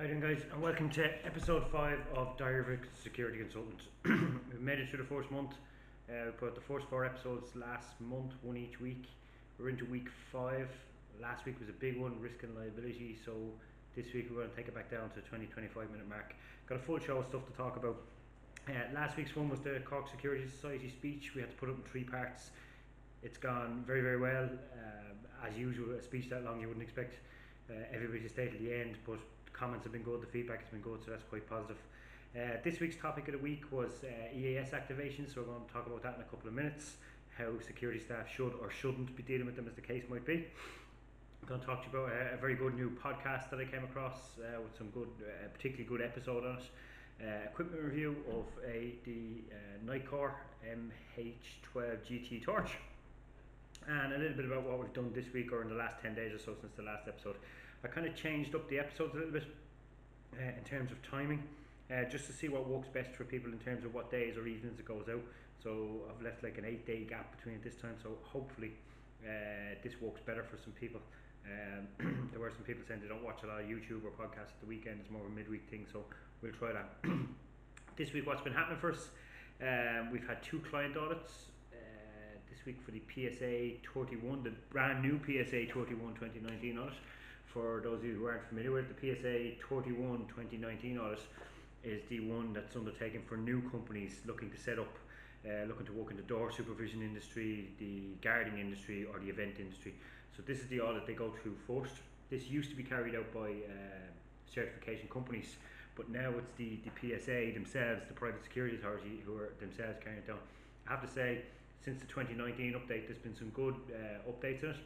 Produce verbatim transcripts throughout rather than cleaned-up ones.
Hi again, guys, and welcome to episode five of Diary of Security Consultants. We've made it through the first month. Uh, we put out the first four episodes last month, one each week. We're into week five. Last week was a big one, risk and liability. So this week we're going to take it back down to the twenty, twenty-five minute mark. Got a full show of stuff to talk about. Uh, last week's one was the Cork Security Society speech. We had to put up in three parts. It's gone very, very well. Uh, as usual, a speech that long you wouldn't expect uh, everybody to stay till the end, but comments have been good, the feedback has been good, so that's quite positive. Uh, this week's topic of the week was uh, E A S activation, so we're going to talk about that in a couple of minutes, how security staff should or shouldn't be dealing with them as the case might be. I'm going to talk to you about a, a very good new podcast that I came across uh, with some good, uh, particularly good episode on it. Uh, equipment review of a the uh, Nitecore M H twelve G T torch, and a little bit about what we've done this week or in the last ten days or so since the last episode. I kind of changed up the episodes a little bit uh, in terms of timing, uh, just to see what works best for people in terms of what days or evenings it goes out. So I've left like an eight day gap between it this time, so hopefully uh, this works better for some people. Um, there were some people saying they don't watch a lot of YouTube or podcasts at the weekend, it's more of a midweek thing, so we'll try that. This week what's been happening for us, um, we've had two client audits. This week for the P S A thirty-one, the brand new P S A thirty-one twenty nineteen audit. For those of you who aren't familiar with it, the P S A thirty-one twenty nineteen audit is the one that's undertaken for new companies looking to set up, uh, looking to work in the door supervision industry, the guarding industry, or the event industry. So this is the audit they go through first. This used to be carried out by uh, certification companies, but now it's the, the P S A themselves, the Private Security Authority, who are themselves carrying it down. I have to say, since the twenty nineteen update, there's been some good uh, updates in it.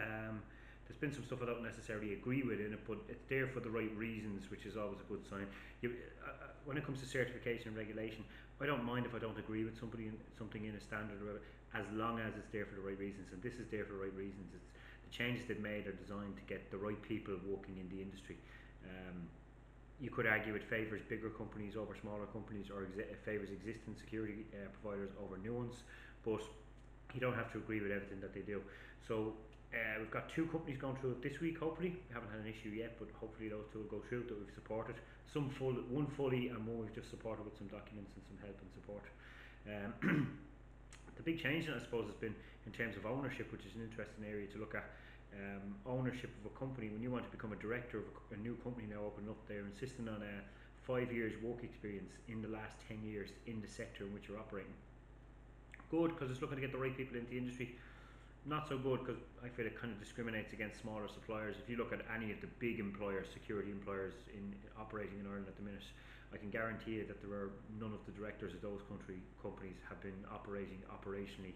Um, there's been some stuff I don't necessarily agree with in it, but it's there for the right reasons, which is always a good sign. You, uh, when it comes to certification and regulation, I don't mind if I don't agree with somebody in, something in a standard, or as long as it's there for the right reasons, and this is there for the right reasons. It's, the changes they've made are designed to get the right people working in the industry. Um, You could argue it favours bigger companies over smaller companies, or exi- favours existing security uh, providers over new ones, but you don't have to agree with everything that they do. So uh, we've got two companies going through it this week, hopefully. We haven't had an issue yet, but hopefully those two will go through that we've supported. Some full, one fully and one we've just supported with some documents and some help and support. Um, the big change, I suppose, has been in terms of ownership, which is an interesting area to look at. Um, ownership of a company, when you want to become a director of a, a new company now opening up, they're insisting on a five years work experience in the last ten years in the sector in which you're operating. Good, because it's looking to get the right people into the industry. Not so good, because I feel it kind of discriminates against smaller suppliers. If you look at any of the big employers, security employers in operating in Ireland at the minute, I can guarantee you that there are none of the directors of those country companies have been operating operationally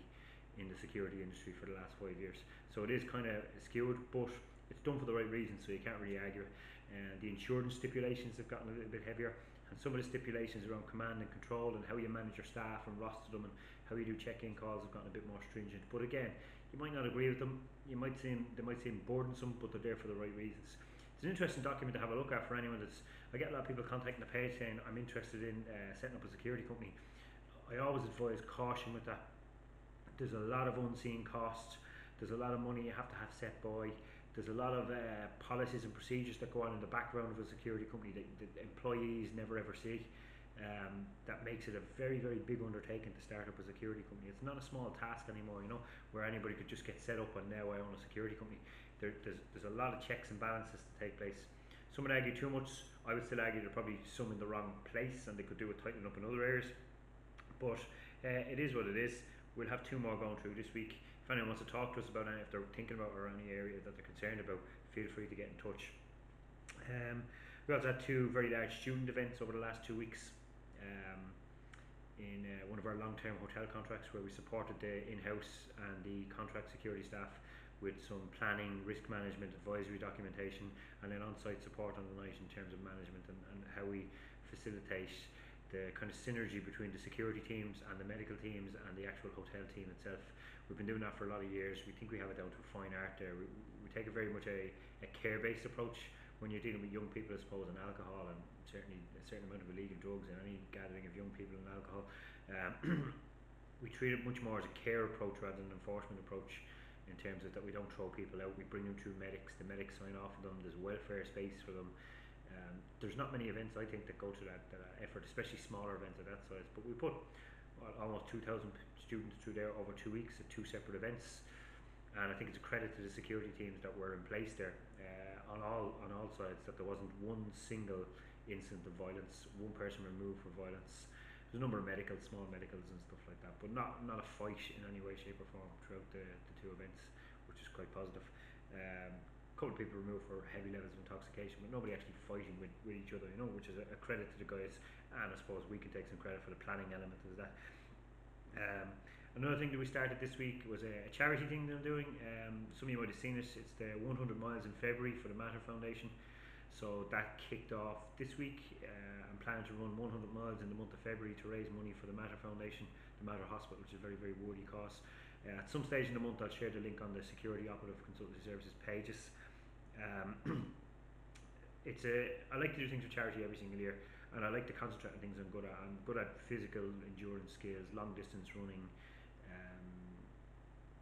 in the security industry for the last five years. So it is kind of skewed, but it's done for the right reasons, so you can't really argue it. Uh, the insurance stipulations have gotten a little bit heavier, and some of the stipulations around command and control and how you manage your staff and roster them and how you do check-in calls have gotten a bit more stringent. But again, you might not agree with them, you might seem, they might seem burdensome, but they're there for the right reasons. It's an interesting document to have a look at for anyone that's, I get a lot of people contacting the page saying, I'm interested in uh, setting up a security company. I always advise caution with that. There's a lot of unseen costs, there's a lot of money you have to have set by, there's a lot of uh, policies and procedures that go on in the background of a security company that, that employees never ever see. Um, that makes it a very, very big undertaking to start up a security company. It's not a small task anymore, you know, where anybody could just get set up and now I own a security company. There, there's, there's a lot of checks and balances to take place. Some would argue too much. I would still argue there are probably some in the wrong place and they could do with tightening up in other areas. But uh, it is what it is. We'll have two more going through this week. If anyone wants to talk to us about any, if they're thinking about or any area that they're concerned about, feel free to get in touch. Um, we also had two very large student events over the last two weeks um, in uh, one of our long-term hotel contracts, where we supported the in-house and the contract security staff with some planning, risk management, advisory documentation, and then on-site support on the night in terms of management and, and how we facilitate the kind of synergy between the security teams and the medical teams and the actual hotel team itself. We've been doing that for a lot of years. We think we have it down to a fine art there. We, we take a very much a, a care-based approach when you're dealing with young people, I suppose, and alcohol, and certainly a certain amount of illegal drugs and any gathering of young people and alcohol. Um, we treat it much more as a care approach rather than an enforcement approach, in terms of that we don't throw people out. We bring them through medics. The medics sign off for them. There's welfare space for them. Um, there's not many events, I think, that go to that, that effort, especially smaller events of that size. But we put almost two thousand students through there over two weeks at two separate events, and I think it's a credit to the security teams that were in place there uh, on all on all sides, that there wasn't one single incident of violence, one person removed for violence. There's a number of medicals, small medicals and stuff like that, but not not a fight in any way, shape or form throughout the, the two events, which is quite positive. Um, a couple of people removed for heavy levels of intoxication, but nobody actually fighting with, with each other, you know, which is a, a credit to the guys, and I suppose we can take some credit for the planning element of that. Um, another thing that we started this week was a, a charity thing that I'm doing. Um, some of you might have seen it. It's the one hundred miles in February for the Matter Foundation. So that kicked off this week. Uh, I'm planning to run one hundred miles in the month of February to raise money for the Matter Foundation, the Matter Hospital, which is a very, very worthy cause. Uh, at some stage in the month, I'll share the link on the Security Operative Consulting Services pages. Um, it's a, I like to do things for charity every single year, and I like to concentrate on things I'm good at. I'm good at physical endurance skills, long distance running, um,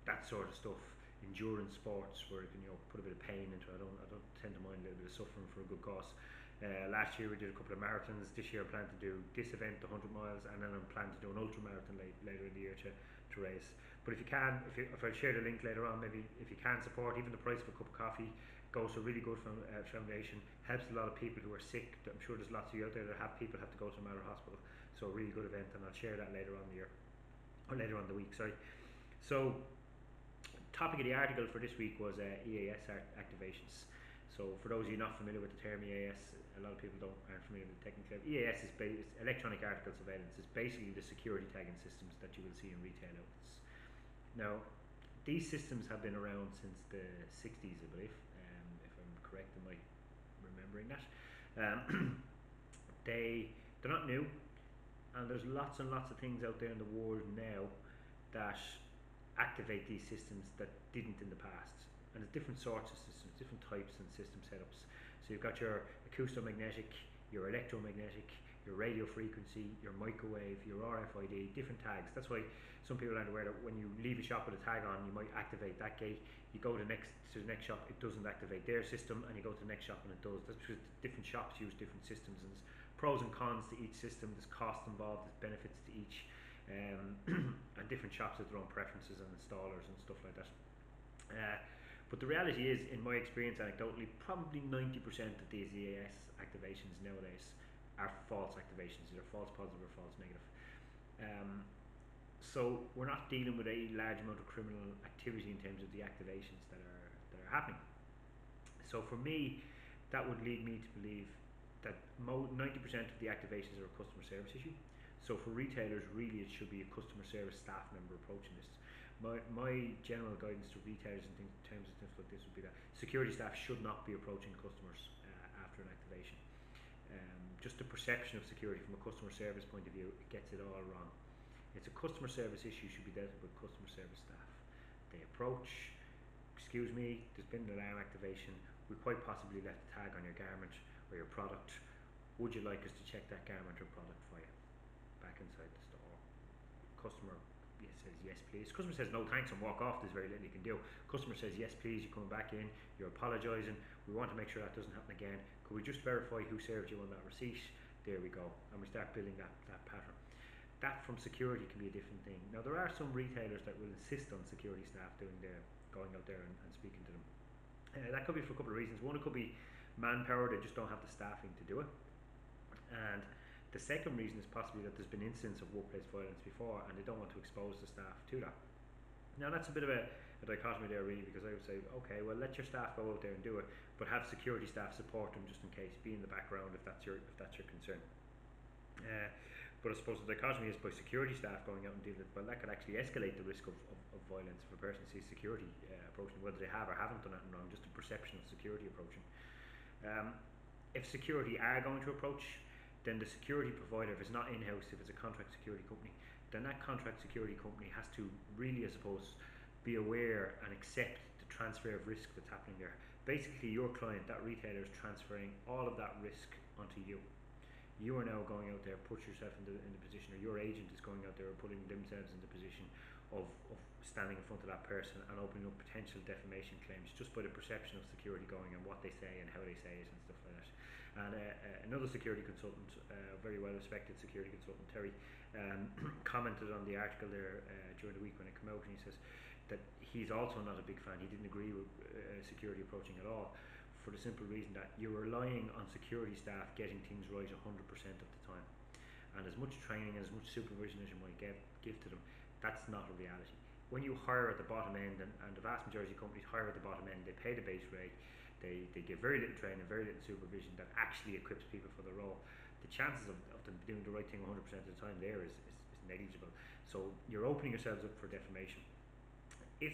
that sort of stuff. Endurance sports where you can, you know, put a bit of pain into it. I don't, I don't tend to mind a little bit of suffering for a good cause. Uh, last year we did a couple of marathons. This year I plan to do this event, the one hundred miles, and then I'm planning to do an ultra marathon late, later in the year to, to race. But if you can, if, you, if I share the link later on, maybe if you can support, even the price of a cup of coffee goes to a really good foundation, helps a lot of people who are sick. I'm sure there's lots of you out there that have people have to go to a Matter Hospital. So a really good event, and I'll share that later on the year, or later on the week, sorry. So topic of the article for this week was uh, E A S activations. So for those of you not familiar with the term E A S, a lot of people don't, aren't familiar with the technical term. E A S is based, electronic article surveillance. It's basically the security tagging systems that you will see in retail outlets. Now, these systems have been around since the sixties, I believe, um, if I'm correct in my remembering that. Um, they, they're not new, and there's lots and lots of things out there in the world now that activate these systems that didn't in the past, and there's different sorts of systems, different types and system setups. So you've got your acoustomagnetic, your electromagnetic, your radio frequency, your microwave, your R F I D, different tags. That's why some people aren't aware that when you leave a shop with a tag on, you might activate that gate. You go to the next to the next shop, it doesn't activate their system, and you go to the next shop and it does. That's because different shops use different systems, and there's pros and cons to each system. There's cost involved, there's benefits to each. Um, and different shops have their own preferences and installers and stuff like that. Uh, but the reality is, in my experience anecdotally, probably ninety percent of these E A S activations nowadays are false activations, either false positive or false negative. Um, so we're not dealing with a large amount of criminal activity in terms of the activations that are, that are happening. So for me, that would lead me to believe that ninety percent of the activations are a customer service issue. So for retailers, really it should be a customer service staff member approaching this. My, my general guidance to retailers in, things, in terms of things like this would be that security staff should not be approaching customers uh, after an activation. Um, just the perception of security from a customer service point of view, it gets it all wrong. It's a customer service issue, should be dealt with customer service staff. They approach, excuse me, there's been an alarm activation, we quite possibly left a tag on your garment or your product. Would you like us to check that garment or product for you? Back inside the store. Customer says yes please. Customer says no thanks and walk off. There's very little you can do. Customer says yes please, you're coming back in, you're apologising, we want to make sure that doesn't happen again. Could we just verify who served you on that receipt? There we go. And we start building that, that pattern. That from security can be a different thing. Now there are some retailers that will insist on security staff doing their, going out there and, and speaking to them. Uh, that could be for a couple of reasons. One, it could be manpower, they just don't have the staffing to do it. And the second reason is possibly that there's been incidents of workplace violence before and they don't want to expose the staff to that. Now that's a bit of a, a dichotomy there really, because I would say, okay, well let your staff go out there and do it, but have security staff support them just in case, be in the background if that's your, if that's your concern. Uh, but I suppose the dichotomy is by security staff going out and dealing with it, well that could actually escalate the risk of, of, of violence if a person sees security uh, approaching, whether they have or haven't done anything wrong, just a perception of security approaching. Um, if security are going to approach, then the security provider, if it's not in-house, if it's a contract security company, then that contract security company has to really, I suppose, be aware and accept the transfer of risk that's happening there. Basically, your client, that retailer, is transferring all of that risk onto you. You are now going out there, put yourself in the, in the position, or your agent is going out there and putting themselves in the position of, of standing in front of that person and opening up potential defamation claims just by the perception of security going and what they say and how they say it and stuff like that. and uh, another security consultant, uh, very well respected security consultant, Terry, um, commented on the article there uh, during the week when it came out, and he says that he's also not a big fan. He didn't agree with uh, security approaching at all, for the simple reason that you're relying on security staff getting things right one hundred percent of the time, and as much training and as much supervision as you might get, give to them, that's not a reality. When you hire at the bottom end, and, and the vast majority of companies hire at the bottom end, they pay the base rate, they, they give very little training, very little supervision that actually equips people for the role. The chances of, of them doing the right thing one hundred percent of the time there is, is, is negligible. So you're opening yourselves up for defamation. If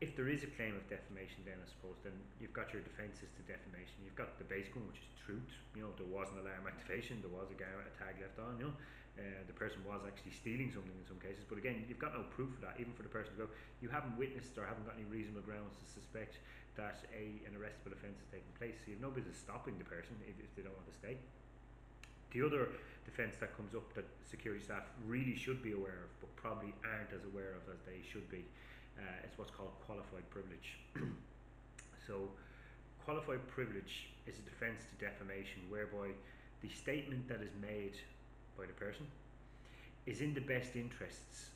If there is a claim of defamation, then I suppose then you've got your defences to defamation. You've got the basic one, which is truth. You know, there was an alarm activation, there was a, gar- a tag left on. You know, uh, the person was actually stealing something in some cases. But again, you've got no proof of that. Even for the person to go, you haven't witnessed or haven't got any reasonable grounds to suspect that a an arrestable offence has taken place. So you've no business stopping the person if, if they don't want to stay. The other defence that comes up that security staff really should be aware of, but probably aren't as aware of as they should be, Uh, it's what's called qualified privilege. So qualified privilege is a defence to defamation whereby the statement that is made by the person is in the best interests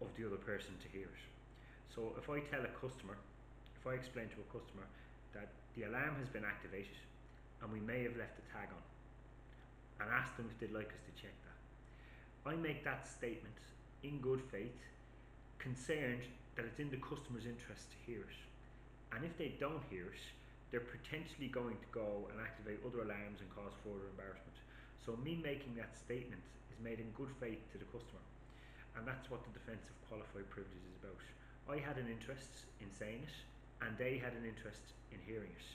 of the other person to hear it. So if I tell a customer, if I explain to a customer that the alarm has been activated and we may have left a tag on, and ask them if they'd like us to check that, I make that statement in good faith, concerned that it's in the customer's interest to hear it, and if they don't hear it, they're potentially going to go and activate other alarms and cause further embarrassment. So me making that statement is made in good faith to the customer, and that's what the defence of qualified privilege is about. I had an interest in saying it, and they had an interest in hearing it,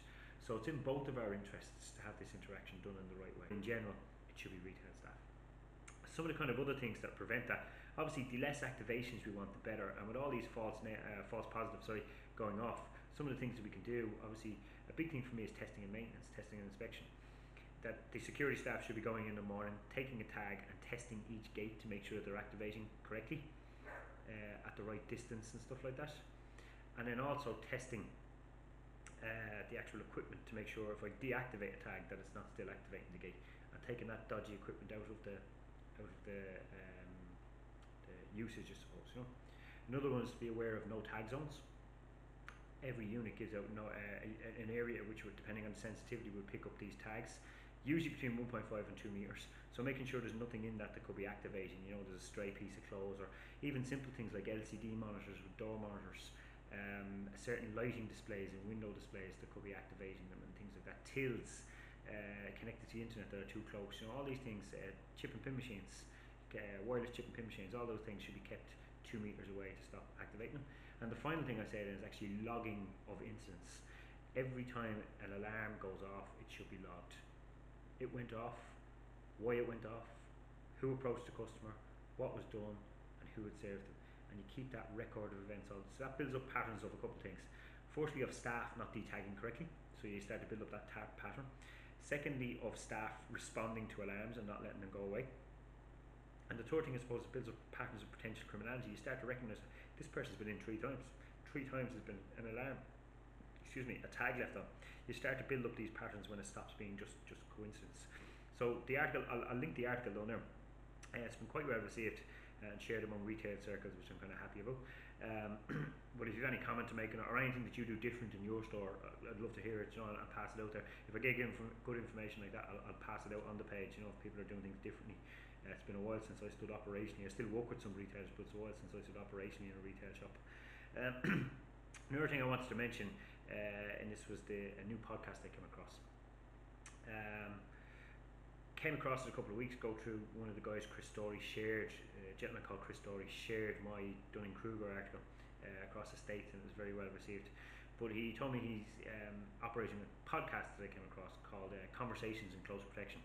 so it's in both of our interests to have this interaction done in the right way. In general, it should be retail staff. Some of the kind of other things that prevent that, obviously the less activations we want, the better, and with all these false ne- uh, false positives sorry, going off, some of the things that we can do, obviously a big thing for me is testing and maintenance, testing and inspection, that the security staff should be going in the morning, taking a tag and testing each gate to make sure that they're activating correctly, uh, at the right distance and stuff like that, and then also testing uh, the actual equipment to make sure if I deactivate a tag that it's not still activating the gate, and taking that dodgy equipment out of the out of the, um, the usage, I suppose. You know, another one is to be aware of no tag zones. Every unit gives out no, uh, an area which, would, depending on sensitivity, would pick up these tags, usually between one point five and two meters. So making sure there's nothing in that that could be activating. You know, there's a stray piece of clothes, or even simple things like L C D monitors with door monitors, um, certain lighting displays and window displays that could be activating them, and things like that. Tills. Uh, connected to the internet that are too close, you know, all these things, uh, chip and pin machines, uh, wireless chip and pin machines, all those things should be kept two meters away to stop activating them. And the final thing I say then is actually logging of incidents. Every time an alarm goes off, it should be logged. It went off, why it went off, who approached the customer, what was done, and who had served them. And you keep that record of events on. So that builds up patterns of a couple of things. Firstly, of staff not detagging correctly, so you start to build up that tag pattern. Secondly, of staff responding to alarms and not letting them go away. And the third thing, I suppose, it builds up patterns of potential criminality. You start to recognise this person's been in three times. Three times has been an alarm, excuse me, a tag left on. You start to build up these patterns when it stops being just, just coincidence. So the article, I'll, I'll link the article down there. Uh, it's been quite well received and shared among retail circles, which I'm kind of happy about. Um, but if you have any comment to make on it, or anything that you do different in your store, I'd love to hear it, John, and pass it out there. If I get good information like that, I'll, I'll pass it out on the page, you know, if people are doing things differently. Uh, it's been a while since I stood operationally. I still work with some retailers, but it's a while since I stood operationally in a retail shop. Um, another thing I wanted to mention, uh, and this was the a new podcast I came across. Um, Came across it a couple of weeks ago through one of the guys, Chris Story, shared, a gentleman called Chris Story, shared my Dunning-Kruger article uh, across the States, and it was very well received. But he told me he's um, operating a podcast that I came across called uh, Conversations in Close Protection.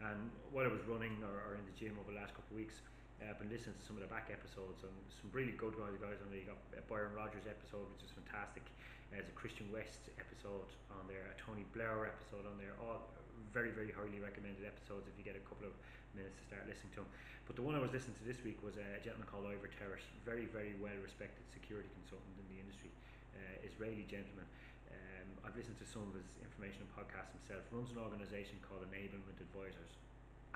And while I was running or, or in the gym over the last couple of weeks, uh, I've been listening to some of the back episodes, and some really good guys. guys on there. You got Byron Rogers episode, which is fantastic. Uh, there's a Christian West episode on there, a Tony Blair episode on there, all very very highly recommended episodes if you get a couple of minutes to start listening to them. But the one I was listening to this week was a gentleman called Ivor Terret, very very well respected security consultant in the industry, uh, Israeli gentleman. um, I've listened to some of his information and podcasts himself, runs an organisation called Enablement Advisors.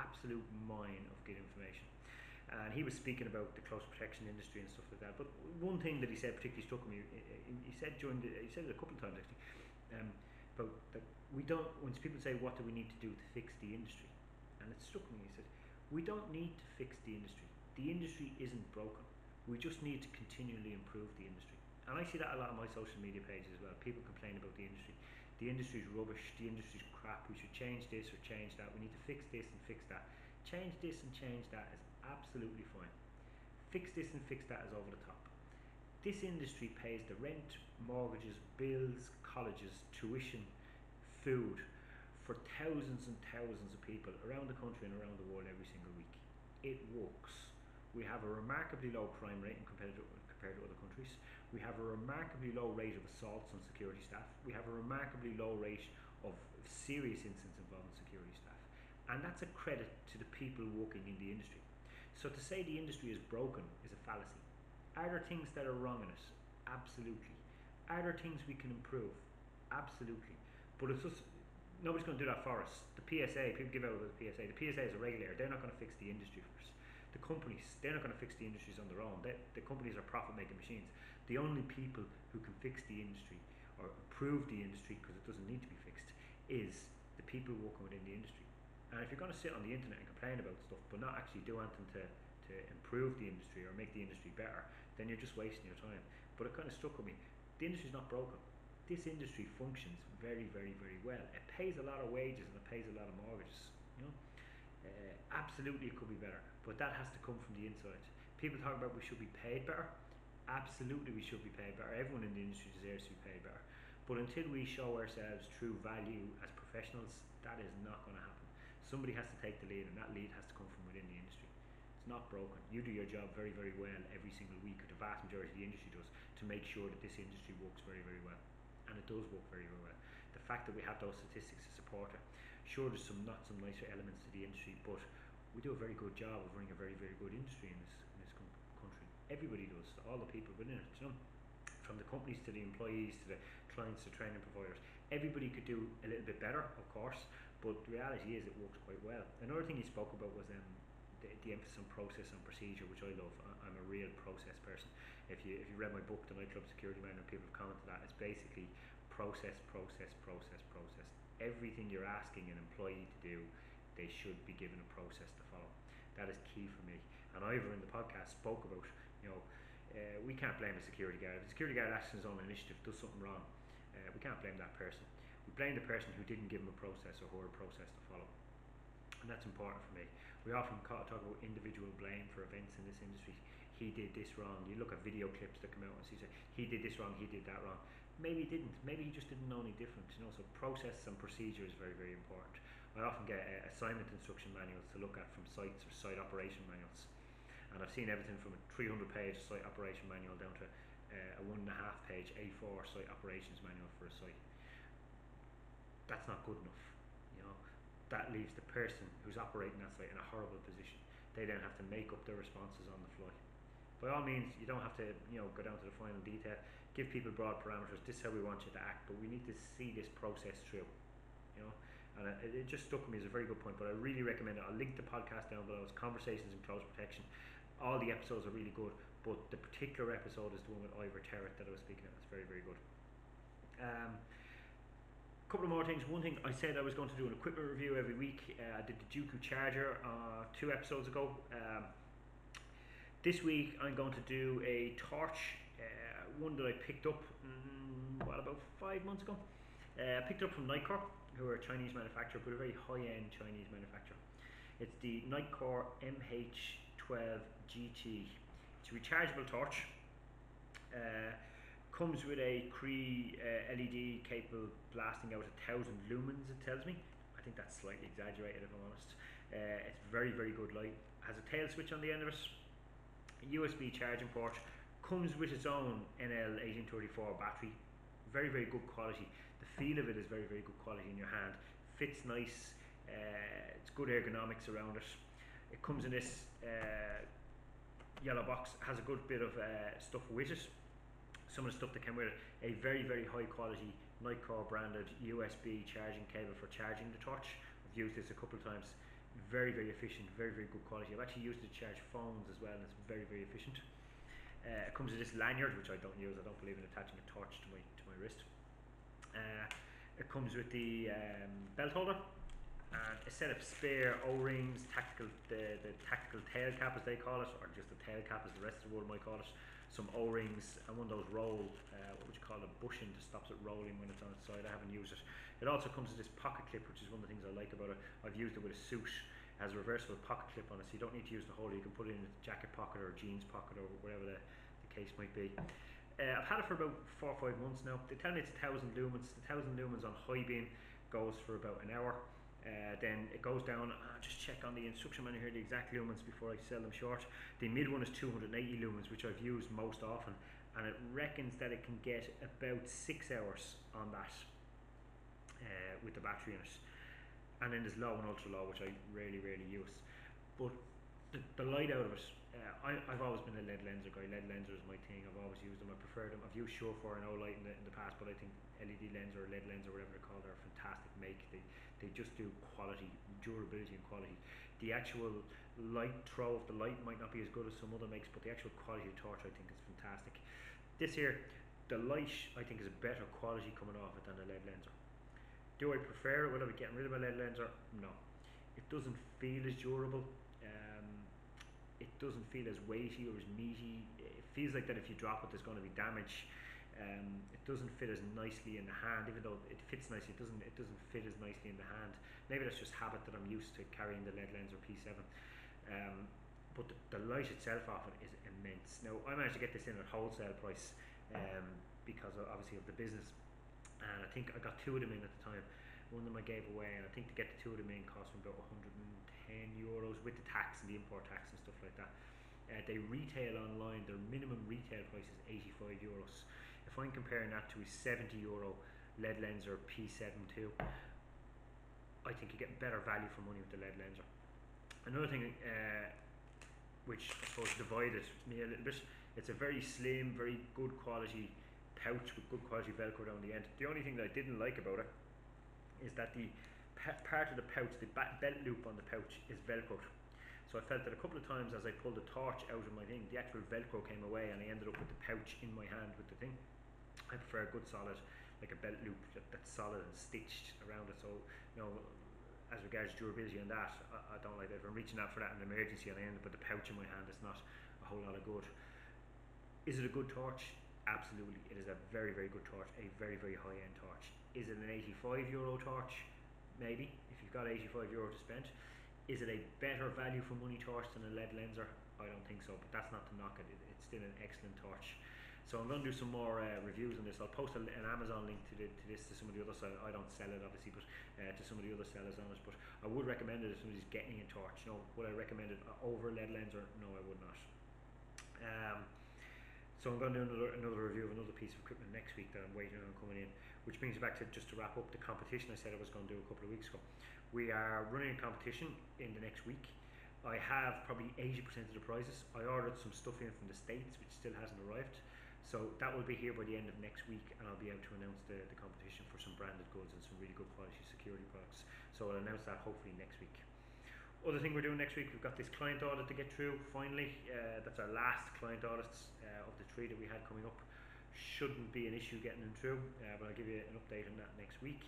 Absolute mine of good information. And he was speaking about the close protection industry and stuff like that. But one thing that he said particularly struck me, he said during the, he said it a couple of times actually, um, about that we don't, when people say what do we need to do to fix the industry, and it struck me, he said, we don't need to fix the industry. The industry isn't broken. We just need to continually improve the industry. And I see that a lot on my social media pages as well. People complain about the industry. The industry's rubbish, the industry's crap, we should change this or change that, we need to fix this and fix that. Change this and change that is absolutely fine. Fix this and fix that is over the top. This industry pays the rent, mortgages, bills, colleges, tuition, food for thousands and thousands of people around the country and around the world every single week. It works. We have a remarkably low crime rate compared to, compared to other countries. We have a remarkably low rate of assaults on security staff. We have a remarkably low rate of serious incidents involving security staff. And that's a credit to the people working in the industry. So to say the industry is broken is a fallacy. Are there things that are wrong in it? Absolutely. Are there things we can improve? Absolutely. But it's just, nobody's going to do that for us. The P S A, people give out about the P S A. The P S A is a regulator. They're not going to fix the industry for us. The companies, they're not going to fix the industries on their own. They, the companies are profit-making machines. The only people who can fix the industry or improve the industry, because it doesn't need to be fixed, is the people working within the industry. And if you're going to sit on the internet and complain about stuff but not actually do anything to, to improve the industry or make the industry better, then you're just wasting your time. But it kind of struck with me, the industry's not broken. This industry functions very, very, very well. It pays a lot of wages and it pays a lot of mortgages. You know, uh, absolutely it could be better, but that has to come from the inside. People talk about we should be paid better. Absolutely we should be paid better. Everyone in the industry deserves to be paid better. But until we show ourselves true value as professionals, that is not going to happen. Somebody has to take the lead, and that lead has to come from within the industry. It's not broken. You do your job very, very well every single week, or the vast majority of the industry does, to make sure that this industry works very, very well. And it does work very, very well. The fact that we have those statistics to support it, sure there's some not some nicer elements to the industry, but we do a very good job of running a very, very good industry in this, in this country. Everybody does, all the people within it, you know? From the companies to the employees to the clients to training providers. Everybody could do a little bit better, of course, but the reality is it works quite well. Another thing he spoke about was um, the, the emphasis on process and procedure, which I love. I, I'm a real process person. If you if you read my book, The Nightclub Security Manager, people have commented that it's basically process, process, process, process. Everything you're asking an employee to do, they should be given a process to follow. That is key for me. And Ivor in the podcast spoke about, you know, uh, we can't blame a security guard. If the security guard acts on his own initiative, does something wrong, uh, we can't blame that person. We blame the person who didn't give him a process or her process to follow. And that's important for me. We often talk about individual blame for events in this industry. He did this wrong. You look at video clips that come out and see, he did this wrong, he did that wrong. Maybe he didn't. Maybe he just didn't know any difference. You know, so process and procedure is very, very important. I often get uh, assignment instruction manuals to look at from sites or site operation manuals. And I've seen everything from a three hundred page site operation manual down to uh, a one and a half page A four site operations manual for a site. That's not good enough, you know. That leaves the person who's operating that site in a horrible position. They then have to make up their responses on the fly. By all means, you don't have to, you know, go down to the final detail. Give people broad parameters. This is how we want you to act, but we need to see this process through, you know. And it, it just stuck with me as a very good point. But I really recommend it. I'll link the podcast down below. It's Conversations in Close Protection. All the episodes are really good, but the particular episode is the one with Ivor Terret that I was speaking of. It's very, very good. Um. Couple of more things. One thing I said I was going to do an equipment review every week. Uh, I did the Dooku Charger uh, two episodes ago. Um, this week I'm going to do a torch, uh, one that I picked up mm, what about five months ago. I uh, picked up from Nitecore, who are a Chinese manufacturer, but a very high-end Chinese manufacturer. It's the Nitecore M H twelve G T. It's a rechargeable torch. Uh, Comes with a Cree uh, L E D capable blasting out a thousand lumens, it tells me. I think that's slightly exaggerated if I'm honest. Uh, it's very, very good light. Has a tail switch on the end of it. A U S B charging port. Comes with its own N L eighteen thirty-four battery. Very, very good quality. The feel of it is very, very good quality in your hand. Fits nice. Uh, it's good ergonomics around it. It comes in this uh, yellow box. Has a good bit of uh, stuff with it. Some of the stuff that came with it, a very, very high quality Nitecore branded U S B charging cable for charging the torch. I've used this a couple of times. Very, very efficient, very, very good quality. I've actually used it to charge phones as well, and it's very, very efficient. Uh, it comes with this lanyard, which I don't use. I don't believe in attaching a torch to my to my wrist. Uh, it comes with the um, belt holder and a set of spare O-rings, tactical the, the tactical tail cap as they call it, or just the tail cap as the rest of the world might call it. Some O-rings and one of those rolled, uh, what would you call a bushing that stops it rolling when it's on its side. I haven't used it. It also comes with this pocket clip, which is one of the things I like about it. I've used it with a suit. It has a reversible pocket clip on it, so you don't need to use the holder. You can put it in a jacket pocket or a jeans pocket or whatever the, the case might be. Uh, I've had it for about four or five months now. They tell me it's a thousand lumens. The thousand lumens on high beam goes for about an hour. Uh, then it goes down. Uh, just check on the instruction manual here the exact lumens before I sell them short. The mid one is two hundred eighty lumens, which I've used most often, and it reckons that it can get about six hours on that uh, with the battery in it. And then there's low and ultra low, which I really, really use. But the, the light out of it, uh, I, I've always been a Ledlenser guy. Ledlenser is my thing. I've always used them. I prefer them. I've used Surefire and Olight in the, in the past, but I think L E D lens or Ledlenser or whatever they're called are a fantastic make. They they just do quality, durability and quality. The actual light throw of the light might not be as good as some other makes, but the actual quality of the torch I think is fantastic. This here, the light I think is a better quality coming off it than the Ledlenser. Do I prefer it? Will I be getting rid of a Ledlenser? No. It doesn't feel as durable. Um, it doesn't feel as weighty or as meaty. It feels like that if you drop it, there's going to be damage. Um, it doesn't fit as nicely in the hand, even though it fits nicely. It doesn't. It doesn't fit as nicely in the hand. Maybe that's just habit that I'm used to carrying the Ledlenser P seven. Um, but the, the light itself often is immense. Now I managed to get this in at wholesale price um, because obviously of the business, and I think I got two of them in at the time. One of them I gave away, and I think to get the two of them in cost me about one hundred and ten euros with the tax and the import tax and stuff like that. Uh, they retail online, their minimum retail price is eighty-five euros. If I'm comparing that to a seventy euro Ledlenser P seventy-two, I think you get better value for money with the Ledlenser. Another thing uh, which I suppose divided me a little bit, it's a very slim, very good quality pouch with good quality velcro down the end. The only thing that I didn't like about it is that the part of the pouch, the belt loop on the pouch is velcroed. So I felt that a couple of times as I pulled the torch out of my thing, the actual velcro came away and I ended up with the pouch in my hand with the thing. I prefer a good solid, like a belt loop that, that's solid and stitched around it. So, you know, as regards durability and that, I, I don't like that. If I'm reaching out for that in an emergency and I end up with the pouch in my hand, it's not a whole lot of good. Is it a good torch? Absolutely, it is a very, very good torch, a very, very high-end torch. Is it an eighty-five euro torch? Maybe, if you've got eighty-five euro to spend. Is it a better value for money torch than a Ledlenser? I don't think so, but that's not to knock it. it it's still an excellent torch. So I'm going to do some more uh, reviews on this. I'll post an Amazon link to, the, to this to some of the other sellers. I don't sell it obviously, but uh, to some of the other sellers on it. But I would recommend it if somebody's getting a torch. No, would I recommend it over a Ledlenser? No, I would not. Um, So I'm going to do another, another review of another piece of equipment next week that I'm waiting on coming in, which brings me back to just to wrap up the competition I said I was going to do a couple of weeks ago. We are running a competition in the next week. I have probably eighty percent of the prizes. I ordered some stuff in from the States which still hasn't arrived. So that will be here by the end of next week, and I'll be able to announce the, the competition for some branded goods and some really good quality security products. So I'll announce that hopefully next week. Other thing we're doing next week, we've got this client audit to get through finally. Uh, that's our last client audits uh, of the three that we had coming up. Shouldn't be an issue getting them through, uh, but I'll give you an update on that next week.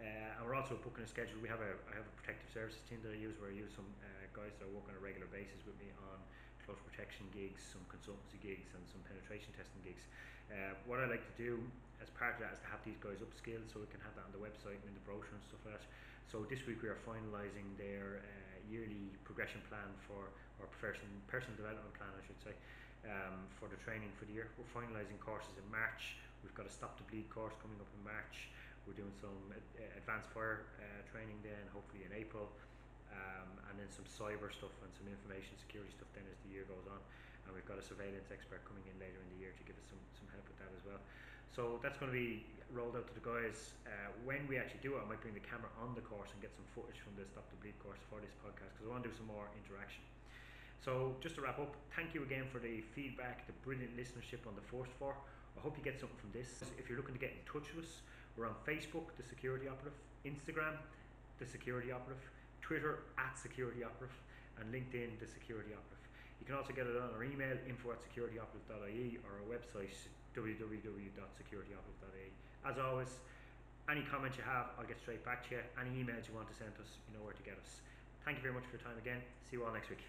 Uh, and we're also booking a schedule. We have a I have a protective services team that I use, where I use some uh, guys that I work on a regular basis with me on close protection gigs, some consultancy gigs, and some penetration testing gigs. Uh, what I like to do as part of that is to have these guys upskilled, so we can have that on the website and in the brochure and stuff like that. So this week we are finalising their uh, yearly progression plan for, or person personal development plan, I should say. Um, for the training for the year. We're finalising courses in March. We've got a Stop the Bleed course coming up in March. We're doing some ad advanced fire uh, training then, hopefully in April. Um, and then some cyber stuff and some information security stuff then as the year goes on. And we've got a surveillance expert coming in later in the year to give us some, some help with that as well. So that's going to be rolled out to the guys. Uh, when we actually do it, I might bring the camera on the course and get some footage from the Stop the Bleed course for this podcast, because I want to do some more interaction. So just to wrap up, thank you again for the feedback, the brilliant listenership on the first four. I hope you get something from this. If you're looking to get in touch with us, We're on Facebook, The Security Operative, Instagram, The Security Operative, Twitter, at Security Operative, and LinkedIn, The Security Operative. You can also get it on our email, info at securityoperative dot I E, or our website, w w w dot securityoperative dot I E. As always, any comments you have, I'll get straight back to you. Any emails you want to send us, you know where to get us. Thank you very much for your time again. See you all next week.